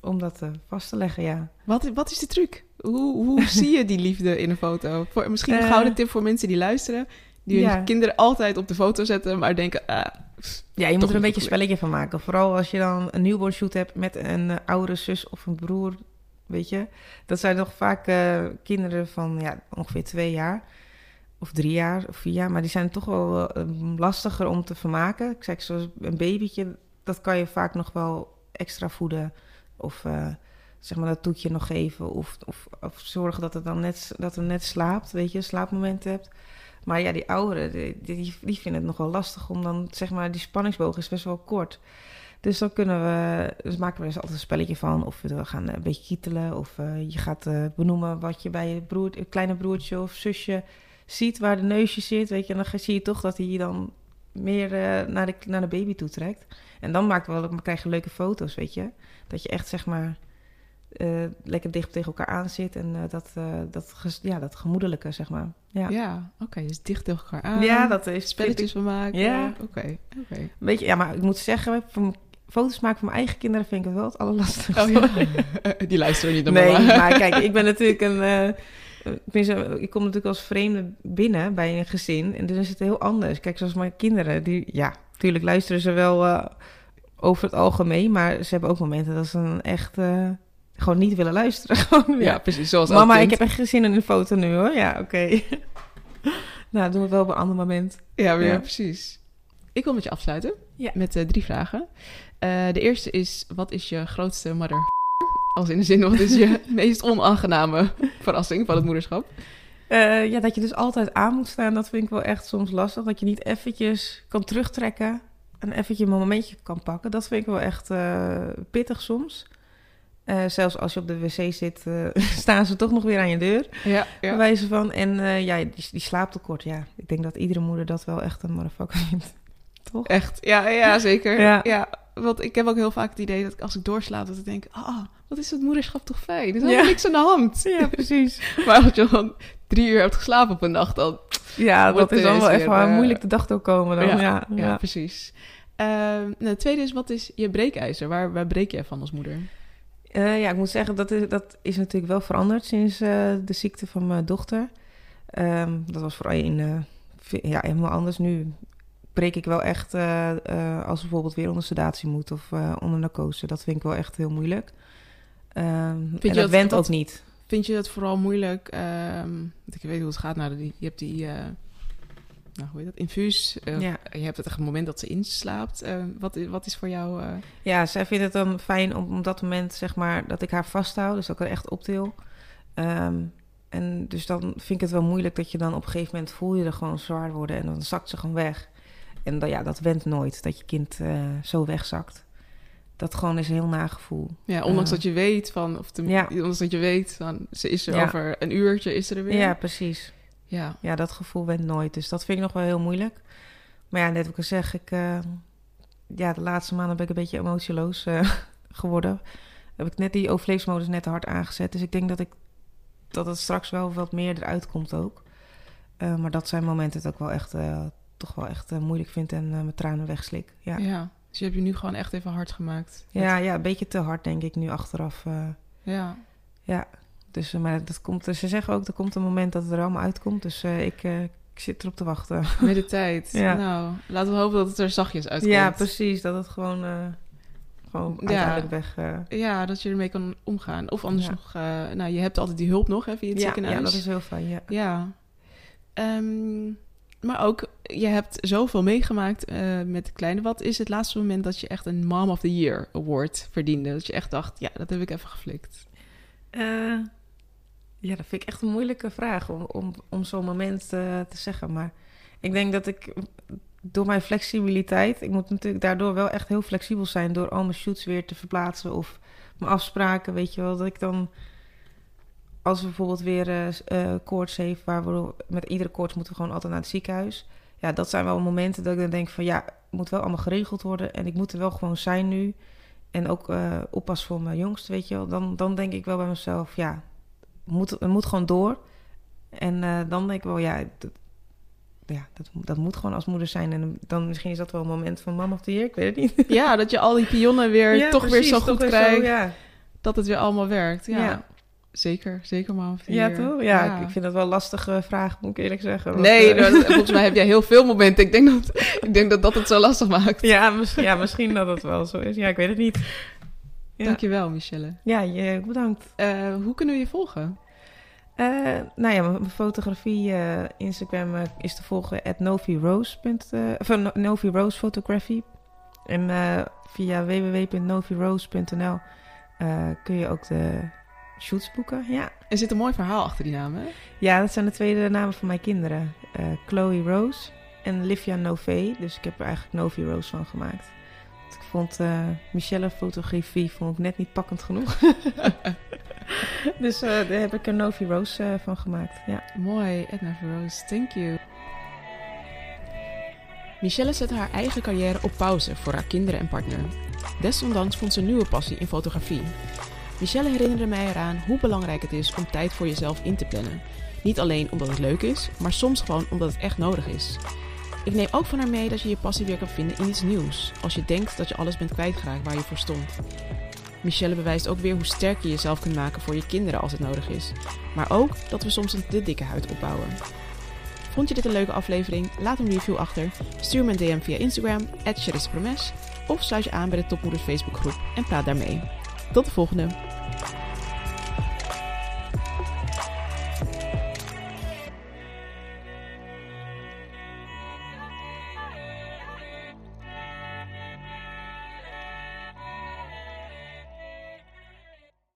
om dat uh, vast te leggen. Ja. Wat, wat is de truc? Hoe, hoe zie je die liefde in een foto? Voor, misschien een uh, gouden tip voor mensen die luisteren. Die ja. hun kinderen altijd op de foto zetten, maar denken... Uh, ja, je moet er een beetje een spelletje van maken. Vooral als je dan een newborn shoot hebt met een uh, oudere zus of een broer, weet je. Dat zijn nog vaak uh, kinderen van ja, ongeveer twee jaar of drie jaar of vier jaar. Maar die zijn toch wel uh, lastiger om te vermaken. Ik zeg, zoals een babytje, dat kan je vaak nog wel extra voeden of... Uh, zeg maar dat toetje nog geven of, of, of zorgen dat het dan net, dat het net slaapt, weet je, slaapmomenten hebt. Maar ja, die ouderen, die, die, die vinden het nog wel lastig om dan, zeg maar, die spanningsboog is best wel kort. Dus dan kunnen we, dus maken we er altijd een spelletje van of we gaan een beetje kietelen of uh, je gaat uh, benoemen wat je bij je broer, kleine broertje of zusje ziet, waar de neusje zit, weet je. En dan zie je toch dat hij dan meer uh, naar, de, naar de baby toe trekt. En dan maakt wel, dan krijg je leuke foto's, weet je. Dat je echt, zeg maar... Uh, lekker dicht tegen elkaar aan zit. En uh, dat, uh, dat, ges- ja, dat gemoedelijke, zeg maar. Ja, ja oké. Okay, dus dicht tegen elkaar aan. Ja, dat is... Spelletjes van maken. Ja. Oké. Okay, okay. Een beetje, ja, maar ik moet zeggen... Foto's maken van mijn eigen kinderen vind ik het wel het allerlastigste. Oh, ja. Die luisteren niet naar nee, mama. Nee, maar kijk, ik ben natuurlijk een... Uh, ik kom natuurlijk als vreemde binnen bij een gezin. En dan is het heel anders. Kijk, zoals mijn kinderen, die... Ja, natuurlijk luisteren ze wel uh, over het algemeen. Maar ze hebben ook momenten dat ze een echt... Uh, Gewoon niet willen luisteren. Gewoon, ja. ja, precies. Zoals mama, altijd. Ik heb echt geen zin in een foto nu, hoor. Ja, oké. Okay. Nou, dat doen we wel op een ander moment. Ja, ja. ja precies. Ik wil met je afsluiten. Ja. Met uh, drie vragen. Uh, de eerste is, wat is je grootste mother... Als in de zin, wat is je meest onaangename verrassing van het moederschap? Uh, ja, dat je dus altijd aan moet staan. Dat vind ik wel echt soms lastig. Dat je niet eventjes kan terugtrekken. En eventjes een momentje kan pakken. Dat vind ik wel echt uh, pittig soms. Uh, zelfs als je op de wc zit, uh, staan ze toch nog weer aan je deur. Ja, ja. Wijze van. En uh, ja, die, die slaaptekort, ja. Ik denk dat iedere moeder dat wel echt een motherfucker vindt. Toch? Echt, ja, ja zeker. Ja. ja. Want ik heb ook heel vaak het idee dat ik, als ik doorslaap, dat ik denk... Ah, oh, wat is dat moederschap toch fijn? Er is helemaal ja. niks aan de hand. Ja, precies. Maar als je dan drie uur hebt geslapen op een nacht, dan... Ja, dat is dan wel echt uh, moeilijk de dag doorkomen dan. Ja, ja, ja. ja precies. Uh, nou, de tweede is, wat is je breekijzer? Waar, waar breek jij van als moeder? Uh, ja, ik moet zeggen, dat is, dat is natuurlijk wel veranderd sinds uh, de ziekte van mijn dochter. Um, dat was vooral in, uh, ja, helemaal anders. Nu breek ik wel echt, uh, uh, als bijvoorbeeld weer onder sedatie moet of uh, onder narcose. Dat vind ik wel echt heel moeilijk. Um, en dat, dat went dat, ook niet. Vind je dat vooral moeilijk? Um, ik weet hoe het gaat. Nou, je hebt die... Uh... Nou, hoe heet dat? Infuus. Uh, ja. Je hebt het echt een moment dat ze inslaapt. Uh, wat, wat is voor jou... Uh... Ja, zij vindt het dan fijn om op dat moment, zeg maar, dat ik haar vasthoud. Dus dat ik er echt optil. Um, en dus dan vind ik het wel moeilijk dat je dan op een gegeven moment voel je er gewoon zwaar worden en dan zakt ze gewoon weg. En dan, ja, dat went nooit, dat je kind uh, zo wegzakt. Dat gewoon is een heel nagevoel. Ja, ondanks uh, dat je weet van, of te, ja. ondanks dat je weet van, ze is er ja. over een uurtje, is ze er weer. Ja, precies. Ja. ja, dat gevoel went nooit. Dus dat vind ik nog wel heel moeilijk. Maar ja, net wat ik al zeg, ik, uh, ja, de laatste maanden ben ik een beetje emotieloos uh, geworden. Heb ik net die overleefsmodus net hard aangezet. Dus ik denk dat ik dat het straks wel wat meer eruit komt ook. Uh, maar dat zijn momenten dat ik wel echt, uh, toch wel echt uh, moeilijk vind en uh, mijn tranen wegslik. Ja. ja, dus je hebt je nu gewoon echt even hard gemaakt. Ja, met... ja een beetje te hard denk ik nu achteraf. Uh, ja. Ja, dus uh, maar dat komt, ze zeggen ook, er komt een moment dat het er allemaal uitkomt. Dus uh, ik... Uh, Ik zit erop te wachten. Met de tijd. Ja. Nou, laten we hopen dat het er zachtjes uitkomt. Ja, precies. Dat het gewoon, uh, gewoon uiteindelijk ja. weg... Uh... Ja, dat je ermee kan omgaan. Of anders ja. nog... Uh, nou, je hebt altijd die hulp nog, hè, via het ja, ziekenhuis. Ja, dat is heel fijn, ja. ja. Um, maar ook, je hebt zoveel meegemaakt uh, met de kleine. Wat is het laatste moment dat je echt een Mom of the Year Award verdiende? Dat je echt dacht, ja, dat heb ik even geflikt. Uh... Ja, dat vind ik echt een moeilijke vraag om, om, om zo'n moment uh, te zeggen. Maar ik denk dat ik door mijn flexibiliteit... Ik moet natuurlijk daardoor wel echt heel flexibel zijn... door al mijn shoots weer te verplaatsen of mijn afspraken. Weet je wel, dat ik dan... Als we bijvoorbeeld weer uh, uh, koorts heeft... waar we met iedere koorts moeten we gewoon altijd naar het ziekenhuis. Ja, dat zijn wel momenten dat ik dan denk van... Ja, het moet wel allemaal geregeld worden en ik moet er wel gewoon zijn nu. En ook uh, oppas voor mijn jongste, weet je wel. Dan, dan denk ik wel bij mezelf, ja... Het moet, moet gewoon door. En uh, dan denk ik wel, ja, dat, ja dat, dat moet gewoon als moeder zijn. En dan misschien is dat wel een moment van mama of de heer, ik weet het niet. Ja, dat je al die pionnen weer ja, toch precies, weer zo goed krijgt. Zo, ja. Dat het weer allemaal werkt. Ja, ja. zeker. Zeker mama of de heer. Ja, toch? Ja, ja. Ik, ik vind dat wel een lastige vraag, moet ik eerlijk zeggen. Nee, dat, volgens mij heb jij heel veel momenten. Ik denk dat ik denk dat, dat het zo lastig maakt. Ja, misschien, ja, misschien dat het wel zo is. Ja, ik weet het niet. Ja. Dankjewel, Michelle. Ja, je, bedankt. Uh, hoe kunnen we je volgen? Uh, nou ja, mijn fotografie, uh, Instagram uh, is te volgen at Novi Rose. Uh, of, Novi Rose Photography. En uh, via w w w punt novi rose punt n l uh, kun je ook de shoots boeken. Ja. Er zit een mooi verhaal achter die namen. Ja, dat zijn de tweede namen van mijn kinderen. Uh, Chloe Rose en Livia Nové. Dus ik heb er eigenlijk Novi Rose van gemaakt. Ik vond uh, Michelle fotografie vond ik net niet pakkend genoeg. dus uh, daar heb ik er Novi Rose uh, van gemaakt. Ja. Mooi, Edna Rose, thank you. Michelle zette haar eigen carrière op pauze voor haar kinderen en partner. Desondanks vond ze een nieuwe passie in fotografie. Michelle herinnerde mij eraan hoe belangrijk het is om tijd voor jezelf in te plannen. Niet alleen omdat het leuk is, maar soms gewoon omdat het echt nodig is. Ik neem ook van haar mee dat je je passie weer kan vinden in iets nieuws, als je denkt dat je alles bent kwijtgeraakt waar je voor stond. Michelle bewijst ook weer hoe sterk je jezelf kunt maken voor je kinderen als het nodig is, maar ook dat we soms een te dikke huid opbouwen. Vond je dit een leuke aflevering? Laat een review achter, stuur me een D M via Instagram, at Charisse Promes, of sluit je aan bij de Topmoeders Facebookgroep en praat daarmee. Tot de volgende!